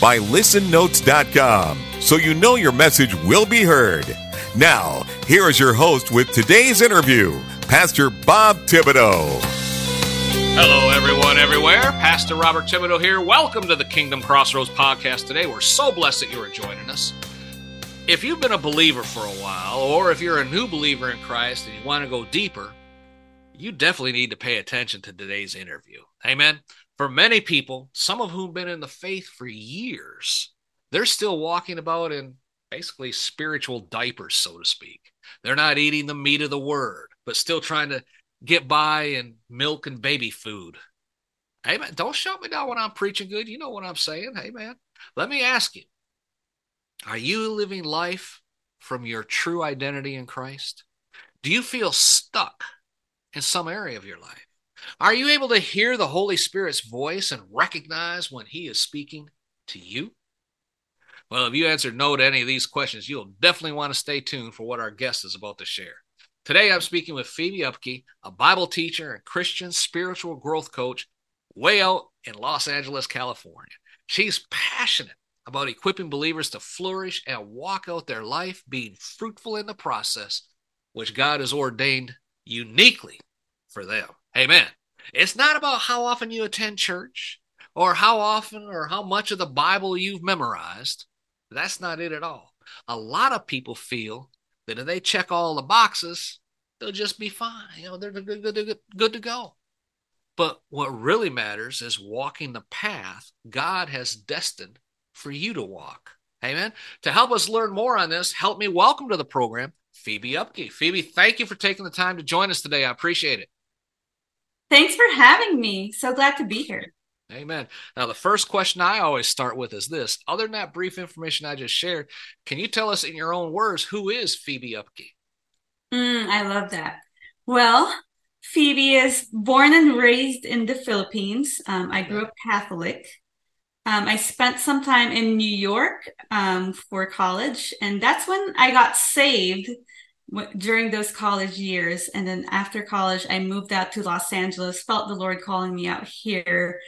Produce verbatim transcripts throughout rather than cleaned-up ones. by Listen Notes dot com, so you know your message will be heard. Now, here is your host with today's interview, Pastor Bob Thibodeau. Hello, everyone, everywhere. Pastor Robert Thibodeau here. Welcome to the Kingdom Crossroads Podcast today. We're so blessed that you are joining us. If you've been a believer for a while, or if you're a new believer in Christ and you want to go deeper, you definitely need to pay attention to today's interview. Amen. For many people, some of whom have been in the faith for years, they're still walking about in basically spiritual diapers, so to speak. They're not eating the meat of the word, but still trying to get by in milk and baby food. Amen. Don't shut me down when I'm preaching good. You know what I'm saying. Amen. Let me ask you, are you living life from your true identity in Christ? Do you feel stuck in some area of your life? Are you able to hear the Holy Spirit's voice and recognize when he is speaking to you? Well, if you answered no to any of these questions, you'll definitely want to stay tuned for what our guest is about to share. Today, I'm speaking with Phoebe Upke, a Bible teacher and Christian spiritual growth coach way out in Los Angeles, California. She's passionate about equipping believers to flourish and walk out their life being fruitful in the process, which God has ordained uniquely for them. Amen. It's not about how often you attend church or how often or how much of the Bible you've memorized. That's not it at all. A lot of people feel that if they check all the boxes, they'll just be fine. You know, they're good, good, good, good to go. But what really matters is walking the path God has destined for you to walk. Amen. To help us learn more on this, help me welcome to the program Phoebe Upke. Phoebe, thank you for taking the time to join us today. I appreciate it. Thanks for having me. So glad to be here. Amen. Now, the first question I always start with is this. Other than that brief information I just shared, can you tell us in your own words, who is Phoebe Upke? Mm, I love that. Well, Phoebe is born and raised in the Philippines. Um, I grew up Catholic. Um, I spent some time in New York um, for college, and that's when I got saved w- during those college years. And then after college, I moved out to Los Angeles, felt the Lord calling me out here,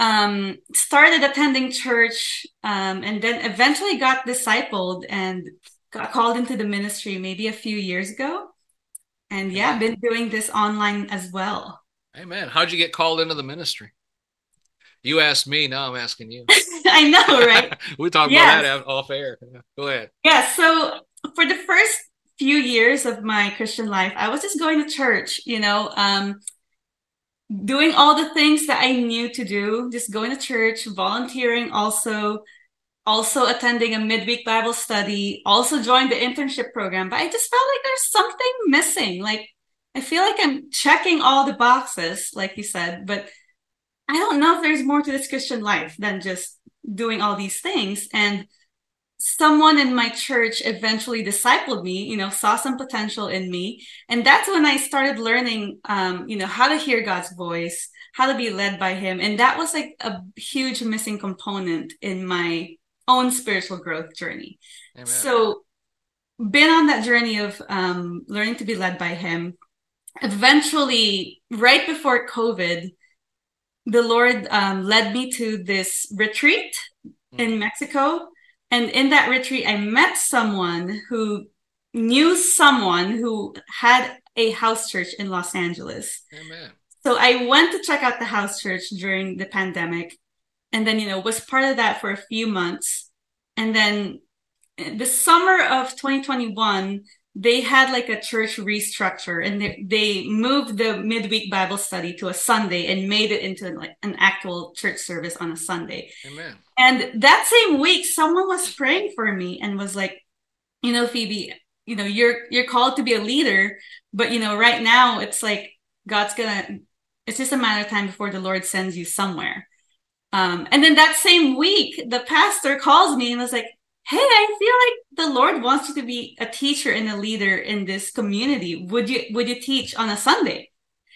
um, started attending church, um, and then eventually got discipled and got called into the ministry maybe a few years ago. And yeah, I've been doing this online as well. Amen. How'd you get called into the ministry? You asked me, now I'm asking you. I know, right? We talked yes. about that off air. Go ahead. Yeah, so for the first few years of my Christian life, I was just going to church, you know, um, doing all the things that I knew to do, just going to church, volunteering also, also attending a midweek Bible study, also joined the internship program. But I just felt like there's something missing. Like, I feel like I'm checking all the boxes, like you said, but I don't know if there's more to this Christian life than just doing all these things. And someone in my church eventually discipled me, you know, saw some potential in me. And that's when I started learning, um, you know, how to hear God's voice, how to be led by him. And that was like a huge missing component in my own spiritual growth journey. Amen. So been on that journey of um, learning to be led by him. Eventually, right before COVID, the Lord um, led me to this retreat in Mexico. And in that retreat, I met someone who knew someone who had a house church in Los Angeles. Amen. So I went to check out the house church during the pandemic. And then, you know, was part of that for a few months. And then the summer of twenty twenty-one, they had like a church restructure, and they, they moved the midweek Bible study to a Sunday and made it into like an actual church service on a Sunday. Amen. And that same week, someone was praying for me and was like, you know, Phoebe, you know, you're, you're called to be a leader, but you know, right now it's like, God's gonna, it's just a matter of time before the Lord sends you somewhere. Um, and then that same week, the pastor calls me and was like, hey, I feel like the Lord wants you to be a teacher and a leader in this community. Would you, would you teach on a Sunday?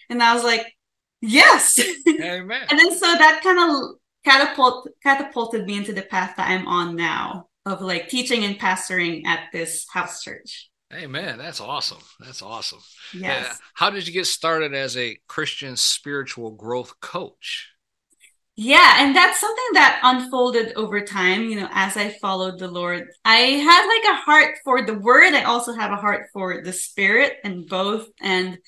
And I was like, yes. Amen. And then so that kind of catapult, catapulted me into the path that I'm on now of like teaching and pastoring at this house church. Amen. That's awesome. That's awesome. Yes. Uh, how did you get started as a Christian spiritual growth coach? Yeah, and that's something that unfolded over time, you know, as I followed the Lord. I had like a heart for the word. I also have a heart for the spirit and both. And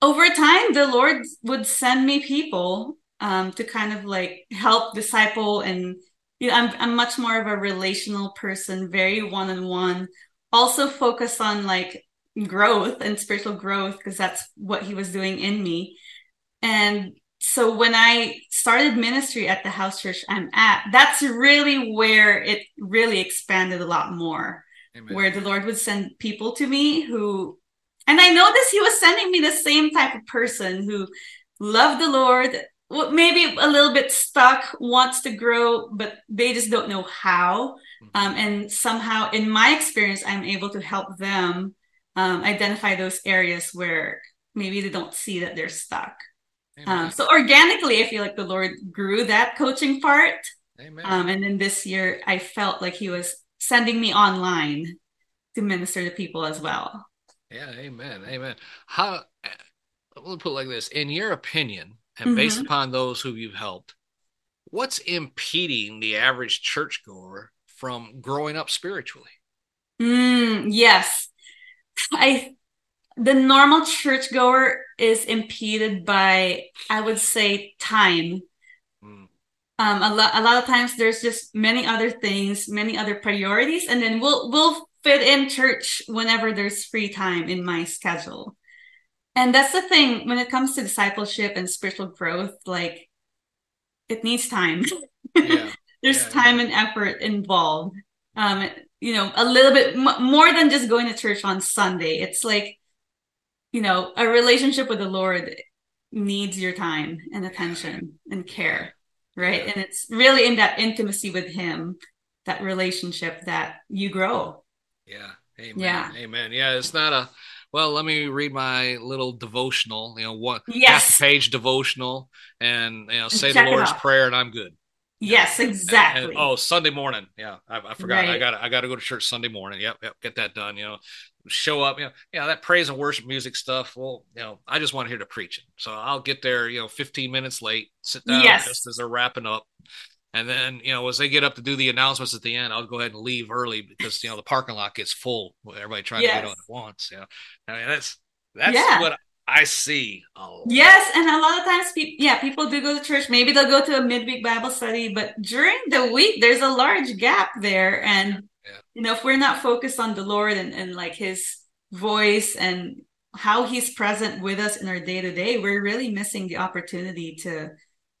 over time, the Lord would send me people um, to kind of like help disciple. And, you know, I'm, I'm much more of a relational person, very one-on-one, also focus on like growth and spiritual growth because that's what he was doing in me. And so when I started ministry at the house church I'm at, that's really where it really expanded a lot more. Amen. Where the Lord would send people to me who, and I noticed he was sending me the same type of person who loved the Lord, maybe a little bit stuck, wants to grow, but they just don't know how. Um, and somehow in my experience, I'm able to help them um, identify those areas where maybe they don't see that they're stuck. Um, so organically, I feel like the Lord grew that coaching part. Amen. Um, and then this year, I felt like he was sending me online to minister to people as well. Yeah, amen, amen. How, let me put it like this. In your opinion, and mm-hmm. based upon those who you've helped, what's impeding the average churchgoer from growing up spiritually? Mm, yes. I The normal churchgoer is impeded by, I would say, time. Mm. Um, a lot, a lot of times, there's just many other things, many other priorities, and then we'll we'll fit in church whenever there's free time in my schedule. And that's the thing when it comes to discipleship and spiritual growth. Like, it needs time. Yeah. There's yeah, time yeah. and effort involved. Um, you know, a little bit m- more than just going to church on Sunday. It's like, you know, a relationship with the Lord needs your time and attention and care, right? Yeah. And it's really in that intimacy with him, that relationship, that you grow. Yeah. Amen. Yeah. Amen. Yeah. It's not a, well, let me read my little devotional, you know, one yes. half page devotional and, you know, and say the Lord's Prayer and I'm good. Yes, exactly. And, and, oh, Sunday morning. Yeah. I, I forgot. Right. I got I got to go to church Sunday morning. Yep. Yep. Get that done. You know, show up, you know, yeah, that praise and worship music stuff. Well, you know, I just want to hear the preaching. So I'll get there, you know, fifteen minutes late, sit down yes. just as they're wrapping up. And then, you know, as they get up to do the announcements at the end, I'll go ahead and leave early because, you know, the parking lot gets full with everybody trying yes. to get on at once. Yeah. You know? I mean, that's, that's yeah. what I see. Oh. Yes. And a lot of times, pe- yeah, people do go to church. Maybe they'll go to a midweek Bible study, but during the week, there's a large gap there. And yeah. you know, if we're not focused on the Lord and, and like his voice and how he's present with us in our day to day, we're really missing the opportunity to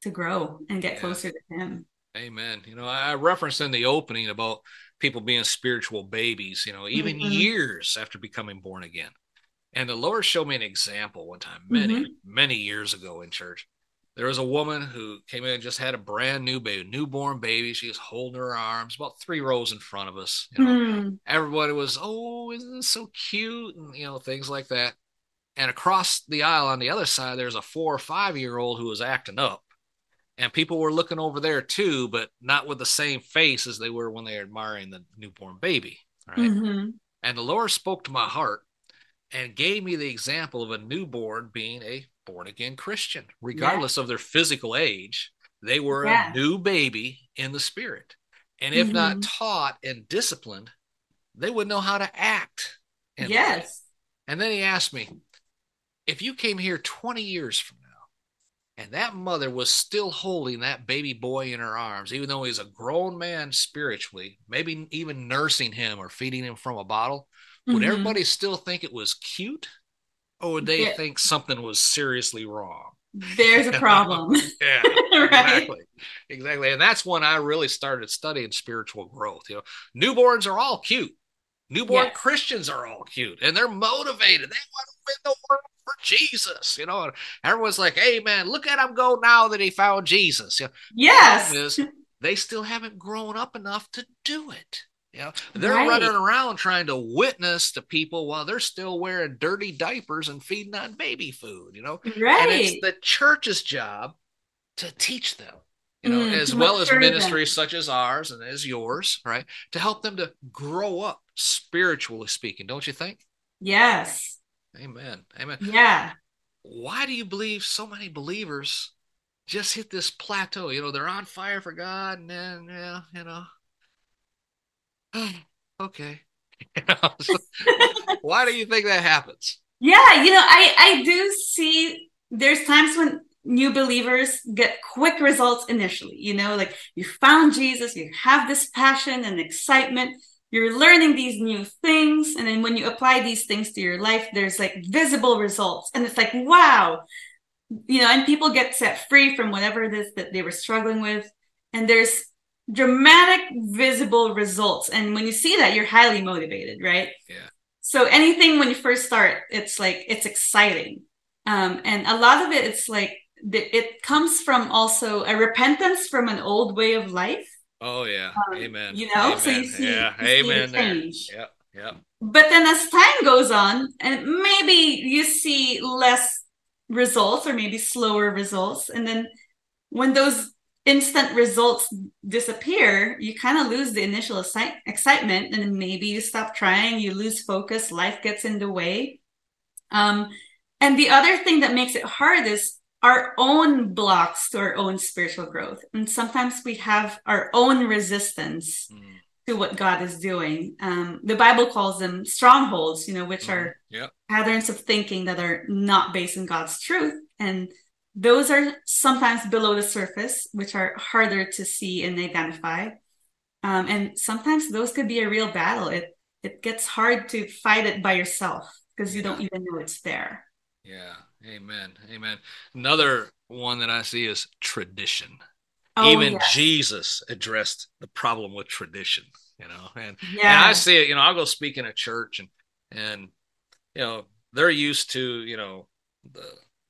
to grow and get yeah. closer to him. Amen. You know, I referenced in the opening about people being spiritual babies, you know, even mm-hmm. years after becoming born again. And the Lord showed me an example one time, many, mm-hmm. many years ago in church. There was a woman who came in and just had a brand new baby, newborn baby. She was holding her arms about three rows in front of us. You know, mm. everybody was, oh, isn't this so cute? And, you know, things like that. And across the aisle on the other side, there's a four or five year old who was acting up. And people were looking over there too, but not with the same face as they were when they were admiring the newborn baby. Right? Mm-hmm. And the Lord spoke to my heart and gave me the example of a newborn being a born again Christian, regardless yeah. of their physical age. They were yeah. a new baby in the spirit. And if mm-hmm. not taught and disciplined, they wouldn't know how to act. Yes. Life. And then he asked me, if you came here twenty years from now, and that mother was still holding that baby boy in her arms, even though he's a grown man spiritually, maybe even nursing him or feeding him from a bottle, mm-hmm. would everybody still think it was cute? Or would they yeah. think something was seriously wrong? There's a problem. yeah, right? exactly. Exactly. And that's when I really started studying spiritual growth. You know, newborns are all cute. Newborn yes. Christians are all cute. And they're motivated. They want to win the world for Jesus, you know, and everyone's like, hey, man, look at him go now that he found Jesus. You know, yes. The problem is, they still haven't grown up enough to do it. You know, they're right. running around trying to witness to people while they're still wearing dirty diapers and feeding on baby food, you know, right. and it's the church's job to teach them, you know, mm, as well as ministries such as ours and as yours, right, to help them to grow up spiritually speaking, don't you think? Yes. Amen. Amen. Yeah. Why do you believe so many believers just hit this plateau? You know, they're on fire for God and then, yeah, you know. Okay. You know, so why do you think that happens? Yeah, you know, I, I do see there's times when new believers get quick results initially, you know, like you found Jesus, you have this passion and excitement, you're learning these new things. And then when you apply these things to your life, there's like visible results. And it's like, wow, you know, and people get set free from whatever it is that they were struggling with. And there's dramatic visible results, and when you see that, you're highly motivated, right? Yeah. So anything when you first start, it's like it's exciting, um and a lot of it, it's like it comes from also a repentance from an old way of life. Oh yeah, um, amen. You know, amen. So you see, yeah, you amen. See change. There. Yep, yep. But then as time goes on, and maybe you see less results, or maybe slower results, and then when those instant results disappear, you kind of lose the initial exci- excitement, and maybe you stop trying, you lose focus, life gets in the way. Um, and the other thing that makes it hard is our own blocks to our own spiritual growth. And sometimes we have our own resistance mm. to what God is doing. Um, the Bible calls them strongholds, you know, which mm. are yep. patterns of thinking that are not based on God's truth. And those are sometimes below the surface, which are harder to see and identify. Um, and sometimes those could be a real battle. It it gets hard to fight it by yourself because you yeah. don't even know it's there. Yeah. Amen. Amen. Another one that I see is tradition. Oh, even yes. Jesus addressed the problem with tradition, you know, and, yeah. and I see it, you know, I'll go speak in a church and, and, you know, they're used to, you know, the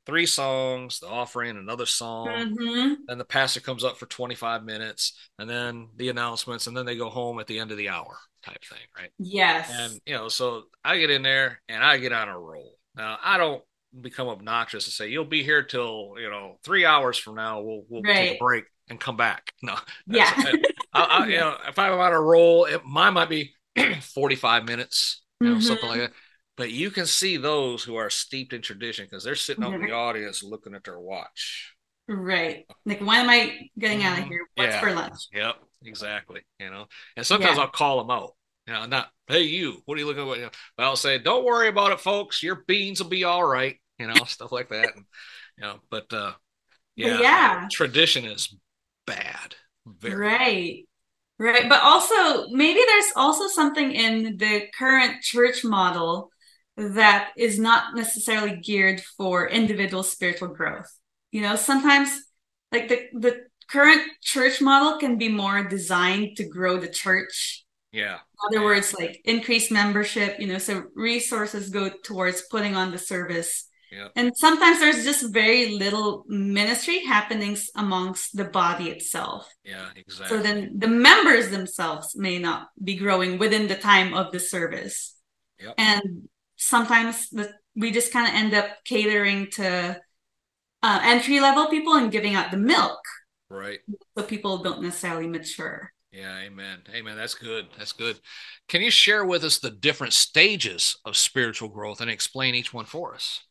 three songs, the offering, another song, mm-hmm. and the pastor comes up for twenty-five minutes, and then the announcements, and then they go home at the end of the hour type thing, right? Yes. And, you know, so I get in there, and I get on a roll. Now, I don't become obnoxious and say, you'll be here till, you know, three hours from now, we'll we'll right. take a break and come back. No. Yeah. I, I, you know, if I'm on a roll, it, mine might be forty-five minutes, you know, mm-hmm. something like that. But you can see those who are steeped in tradition because they're sitting over the audience looking at their watch. Right. Like, why am I getting out of here? What's yeah. for lunch? Yep, exactly. You know, and sometimes yeah. I'll call them out. You know, not, hey, you, what are you looking at? You know, but I'll say, don't worry about it, folks. Your beans will be all right. You know, stuff like that. And, you know, but uh, yeah, yeah. tradition is bad. Very right. Bad. Right. But also, maybe there's also something in the current church model that is not necessarily geared for individual spiritual growth. You know, sometimes like the, the current church model can be more designed to grow the church. Yeah. In other words, like increase membership, you know, so resources go towards putting on the service. Yeah. And sometimes there's just very little ministry happenings amongst the body itself. Yeah, exactly. So then the members themselves may not be growing within the time of the service. Yep. And sometimes the, we just kind of end up catering to uh, entry-level people and giving out the milk. Right. So people don't necessarily mature. Yeah, amen. Amen. That's good. That's good. Can you share with us the different stages of spiritual growth and explain each one for us?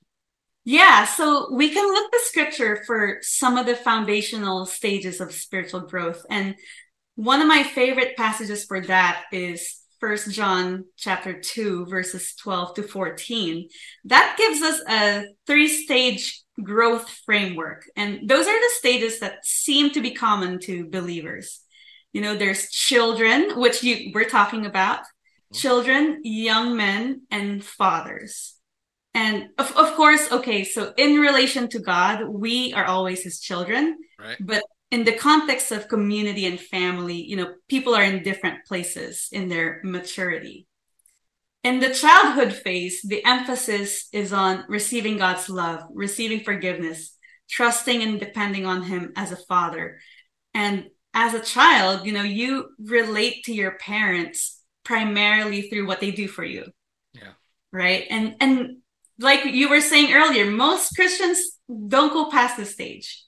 Yeah, so we can look to scripture for some of the foundational stages of spiritual growth. And one of my favorite passages for that is First John chapter two, verses twelve to fourteen. That gives us a three-stage growth framework. And those are the stages that seem to be common to believers. You know, there's children, which you we're talking about, children, young men, and fathers. And of, of course, okay, so in relation to God, we are always his children. Right. But in the context of community and family, you know, people are in different places in their maturity. In the childhood phase, the emphasis is on receiving God's love, receiving forgiveness, trusting and depending on him as a father. And as a child, you know, you relate to your parents primarily through what they do for you. Yeah. Right. And, and like you were saying earlier, most Christians don't go past this stage.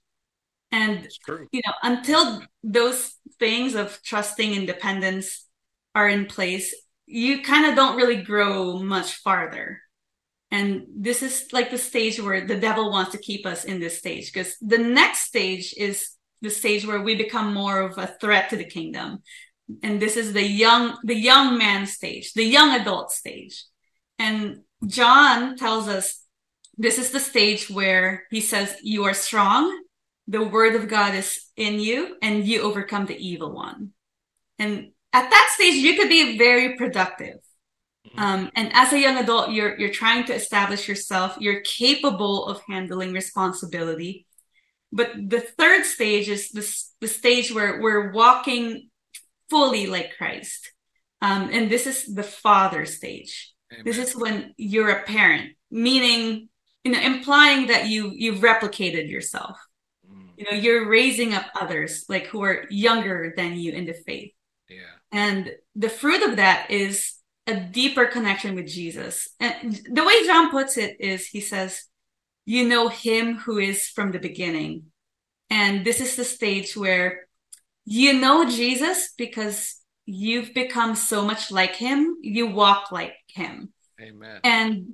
And, you know, until those things of trusting and dependence are in place, you kind of don't really grow much farther. And this is like the stage where the devil wants to keep us in this stage, because the next stage is the stage where we become more of a threat to the kingdom. And this is the young, the young man stage, the young adult stage. And John tells us this is the stage where he says, you are strong, the word of God is in you, and you overcome the evil one. And at that stage, you could be very productive. Mm-hmm. Um, and as a young adult, you're you're trying to establish yourself. You're capable of handling responsibility. But the third stage is this, the stage where we're walking fully like Christ. Um, and this is the father stage. Amen. This is when you're a parent, meaning, you know, implying that you, you've replicated yourself. Mm. You know, you're raising up others, like who are younger than you in the faith. Yeah. And the fruit of that is a deeper connection with Jesus. And the way John puts it is, he says, you know him who is from the beginning. And this is the stage where you know Jesus because you've become so much like him. You walk like him. Amen. And,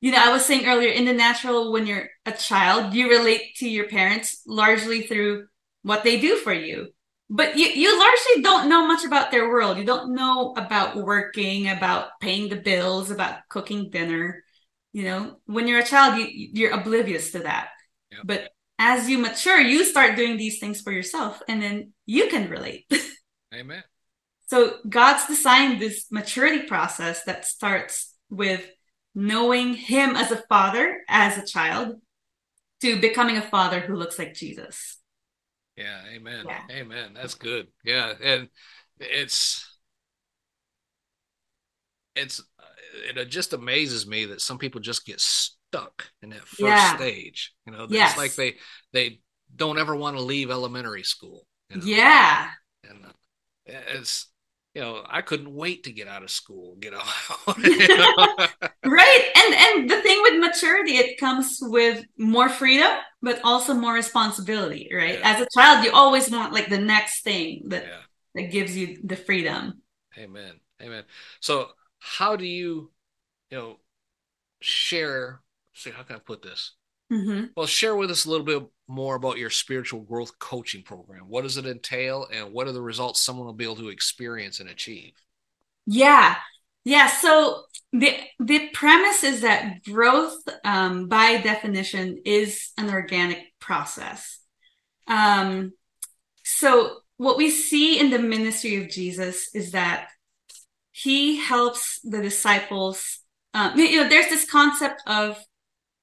you know, I was saying earlier, in the natural, when you're a child, you relate to your parents largely through what they do for you. But you, you largely don't know much about their world. You don't know about working, about paying the bills, about cooking dinner. You know, when you're a child, you, you're oblivious to that. Yep. But as you mature, you start doing these things for yourself, and then you can relate. Amen. So God's designed this maturity process that starts with knowing him as a father, as a child, to becoming a father who looks like Jesus. Yeah. Amen. Yeah. Amen. That's good. Yeah. And it's, it's, it just amazes me that some people just get stuck in that first yeah. stage. You know, yes. it's like they, they don't ever want to leave elementary school. You know? Yeah. And it's, you know, I couldn't wait to get out of school, get out. You know? Right. And, and the thing with maturity, it comes with more freedom, but also more responsibility, right? Yeah. As a child, you always want like the next thing that, yeah. that gives you the freedom. Amen. Amen. So how do you, you know, share, see, how can I put this? Mm-hmm. Well, share with us a little bit more about your spiritual growth coaching program. What does it entail, and what are the results someone will be able to experience and achieve? Yeah. Yeah. So the, the premise is that growth, um, by definition, is an organic process. Um, so what we see in the ministry of Jesus is that he helps the disciples. Um, you know, there's this concept of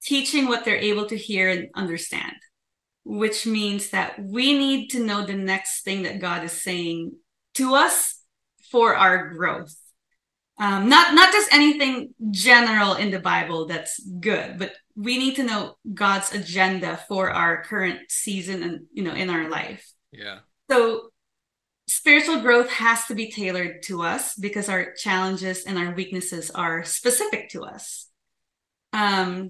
teaching what they're able to hear and understand, which means that we need to know the next thing that God is saying to us for our growth. Um, not, not just anything general in the Bible that's good, but we need to know God's agenda for our current season and, you know, in our life. Yeah. So spiritual growth has to be tailored to us because our challenges and our weaknesses are specific to us. Um,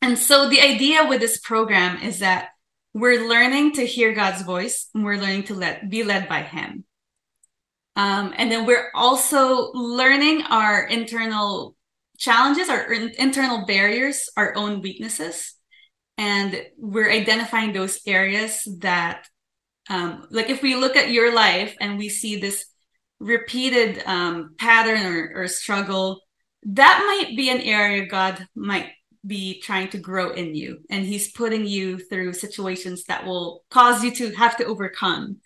and so the idea with this program is that we're learning to hear God's voice, and we're learning to let be led by him. Um, and then we're also learning our internal challenges, our in- internal barriers, our own weaknesses. And we're identifying those areas that, um, like if we look at your life and we see this repeated um, pattern or, or struggle, that might be an area God might be trying to grow in you. And he's putting you through situations that will cause you to have to overcome,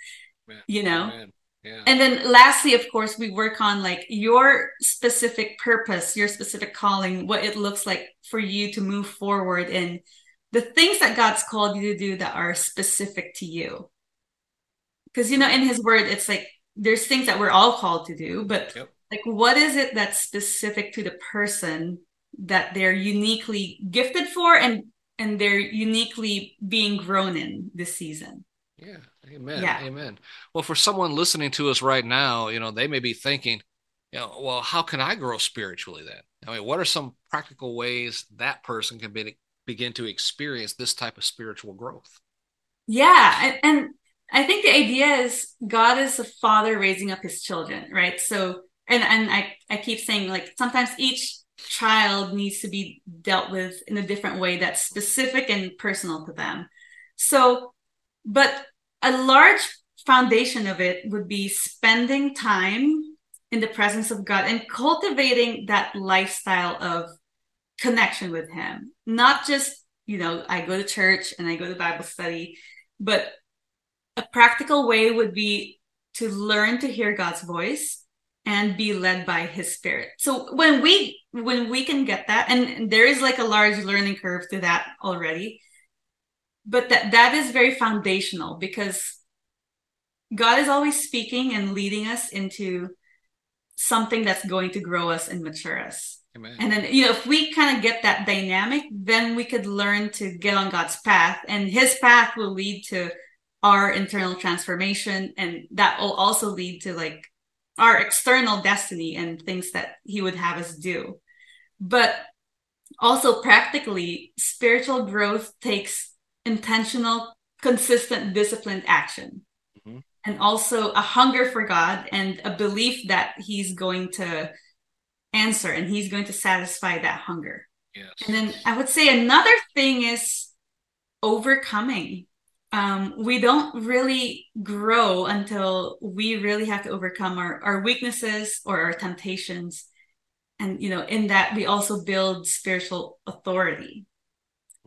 man, you know? Man. Yeah. And then lastly, of course, we work on like your specific purpose, your specific calling, what it looks like for you to move forward in the things that God's called you to do that are specific to you. Because, you know, in his word, it's like there's things that we're all called to do, but yep. Like, what is it that's specific to the person that they're uniquely gifted for and and they're uniquely being grown in this season? Yeah. Amen. Yeah. Amen. Well, for someone listening to us right now, you know, they may be thinking, you know, well, how can I grow spiritually then? I mean, what are some practical ways that person can be, begin to experience this type of spiritual growth? Yeah. And, and I think the idea is God is a father raising up his children, right? So, and, and I, I keep saying, like, sometimes each child needs to be dealt with in a different way that's specific and personal to them. So, but a large foundation of it would be spending time in the presence of God and cultivating that lifestyle of connection with him. Not just, you know, I go to church and I go to Bible study, but a practical way would be to learn to hear God's voice and be led by his spirit. So when we, when we can get that, and there is like a large learning curve to that already, but that, that is very foundational, because God is always speaking and leading us into something that's going to grow us and mature us. Amen. And then, you know, if we kind of get that dynamic, then we could learn to get on God's path, and his path will lead to our internal transformation. And that will also lead to like our external destiny and things that he would have us do. But also practically, spiritual growth takes intentional, consistent, disciplined action. Mm-hmm. And also a hunger for God and a belief that he's going to answer and he's going to satisfy that hunger. Yes. And then I would say another thing is overcoming. Um, we don't really grow until we really have to overcome our, our weaknesses or our temptations. And, you know, in that we also build spiritual authority.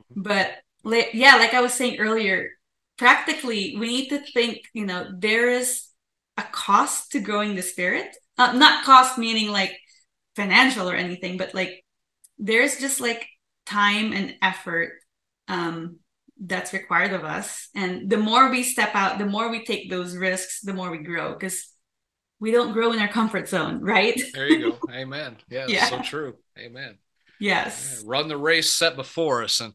Mm-hmm. But like, yeah, like I was saying earlier, practically, we need to think, you know, there is a cost to growing the spirit, uh, not cost meaning like financial or anything, but like there's just like time and effort um, that's required of us. And the more we step out, the more we take those risks, the more we grow, because we don't grow in our comfort zone, right? There you go. Amen. Yeah, yeah. So true. Amen. Yes. Amen. Run the race set before us. And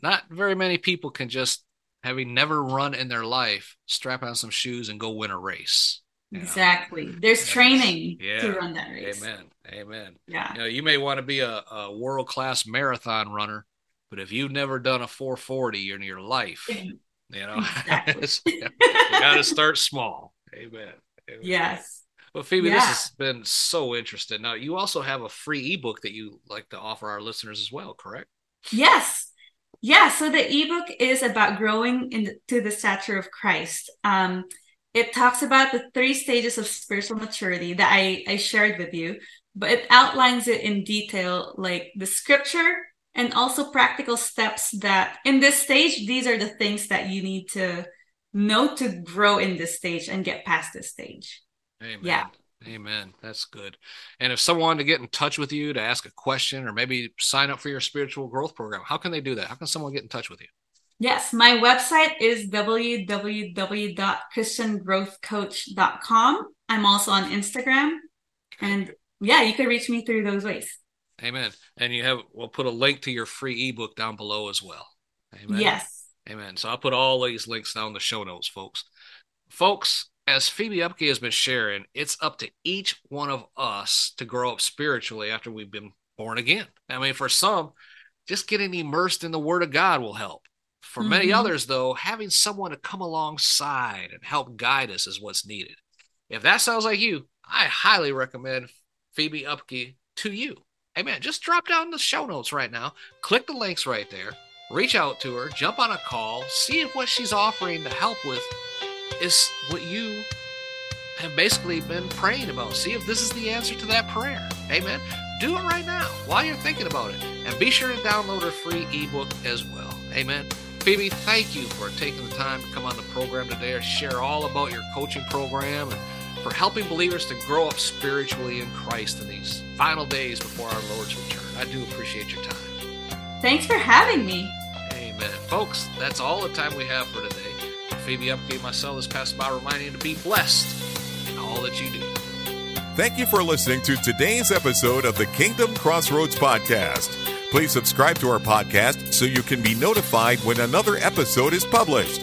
not very many people can just, having never run in their life, strap on some shoes and go win a race. You know? Exactly. There's training yeah. to run that race. Amen. Amen. Yeah. You know, you may want to be a, a world-class marathon runner, but if you've never done a four forty in your life, you know, exactly. you got to start small. Amen. Amen. Yes. Well, Phoebe, yeah. this has been so interesting. Now, you also have a free ebook that you like to offer our listeners as well, correct? Yes. Yeah, so the ebook is about growing into the stature of Christ. Um, it talks about the three stages of spiritual maturity that I, I shared with you, but it outlines it in detail, like the scripture and also practical steps that in this stage, these are the things that you need to know to grow in this stage and get past this stage. Amen. Yeah. Amen. That's good. And if someone wanted to get in touch with you to ask a question or maybe sign up for your spiritual growth program, how can they do that? How can someone get in touch with you? Yes. My website is w w w dot christian growth coach dot com. I'm also on Instagram. And yeah, you can reach me through those ways. Amen. And you have, we'll put a link to your free ebook down below as well. Amen. Yes. Amen. So I'll put all these links down in the show notes, folks. Folks, as Phoebe Upke has been sharing, it's up to each one of us to grow up spiritually after we've been born again. I mean, for some, just getting immersed in the Word of God will help. For mm-hmm. many others, though, having someone to come alongside and help guide us is what's needed. If that sounds like you, I highly recommend Phoebe Upke to you. Amen. Just drop down the show notes right now. Click the links right there. Reach out to her. Jump on a call. See if what she's offering to help with is what you have basically been praying about. See if this is the answer to that prayer. Amen. Do it right now while you're thinking about it. And be sure to download her free ebook as well. Amen. Phoebe, thank you for taking the time to come on the program today and share all about your coaching program and for helping believers to grow up spiritually in Christ in these final days before our Lord's return. I do appreciate your time. Thanks for having me. Amen. Folks, that's all the time we have for today. Phoebe Upke, myself, this Pastor Bob, reminding you to be blessed in all that you do. Thank you for listening to today's episode of the Kingdom Crossroads Podcast. Please subscribe to our podcast so you can be notified when another episode is published.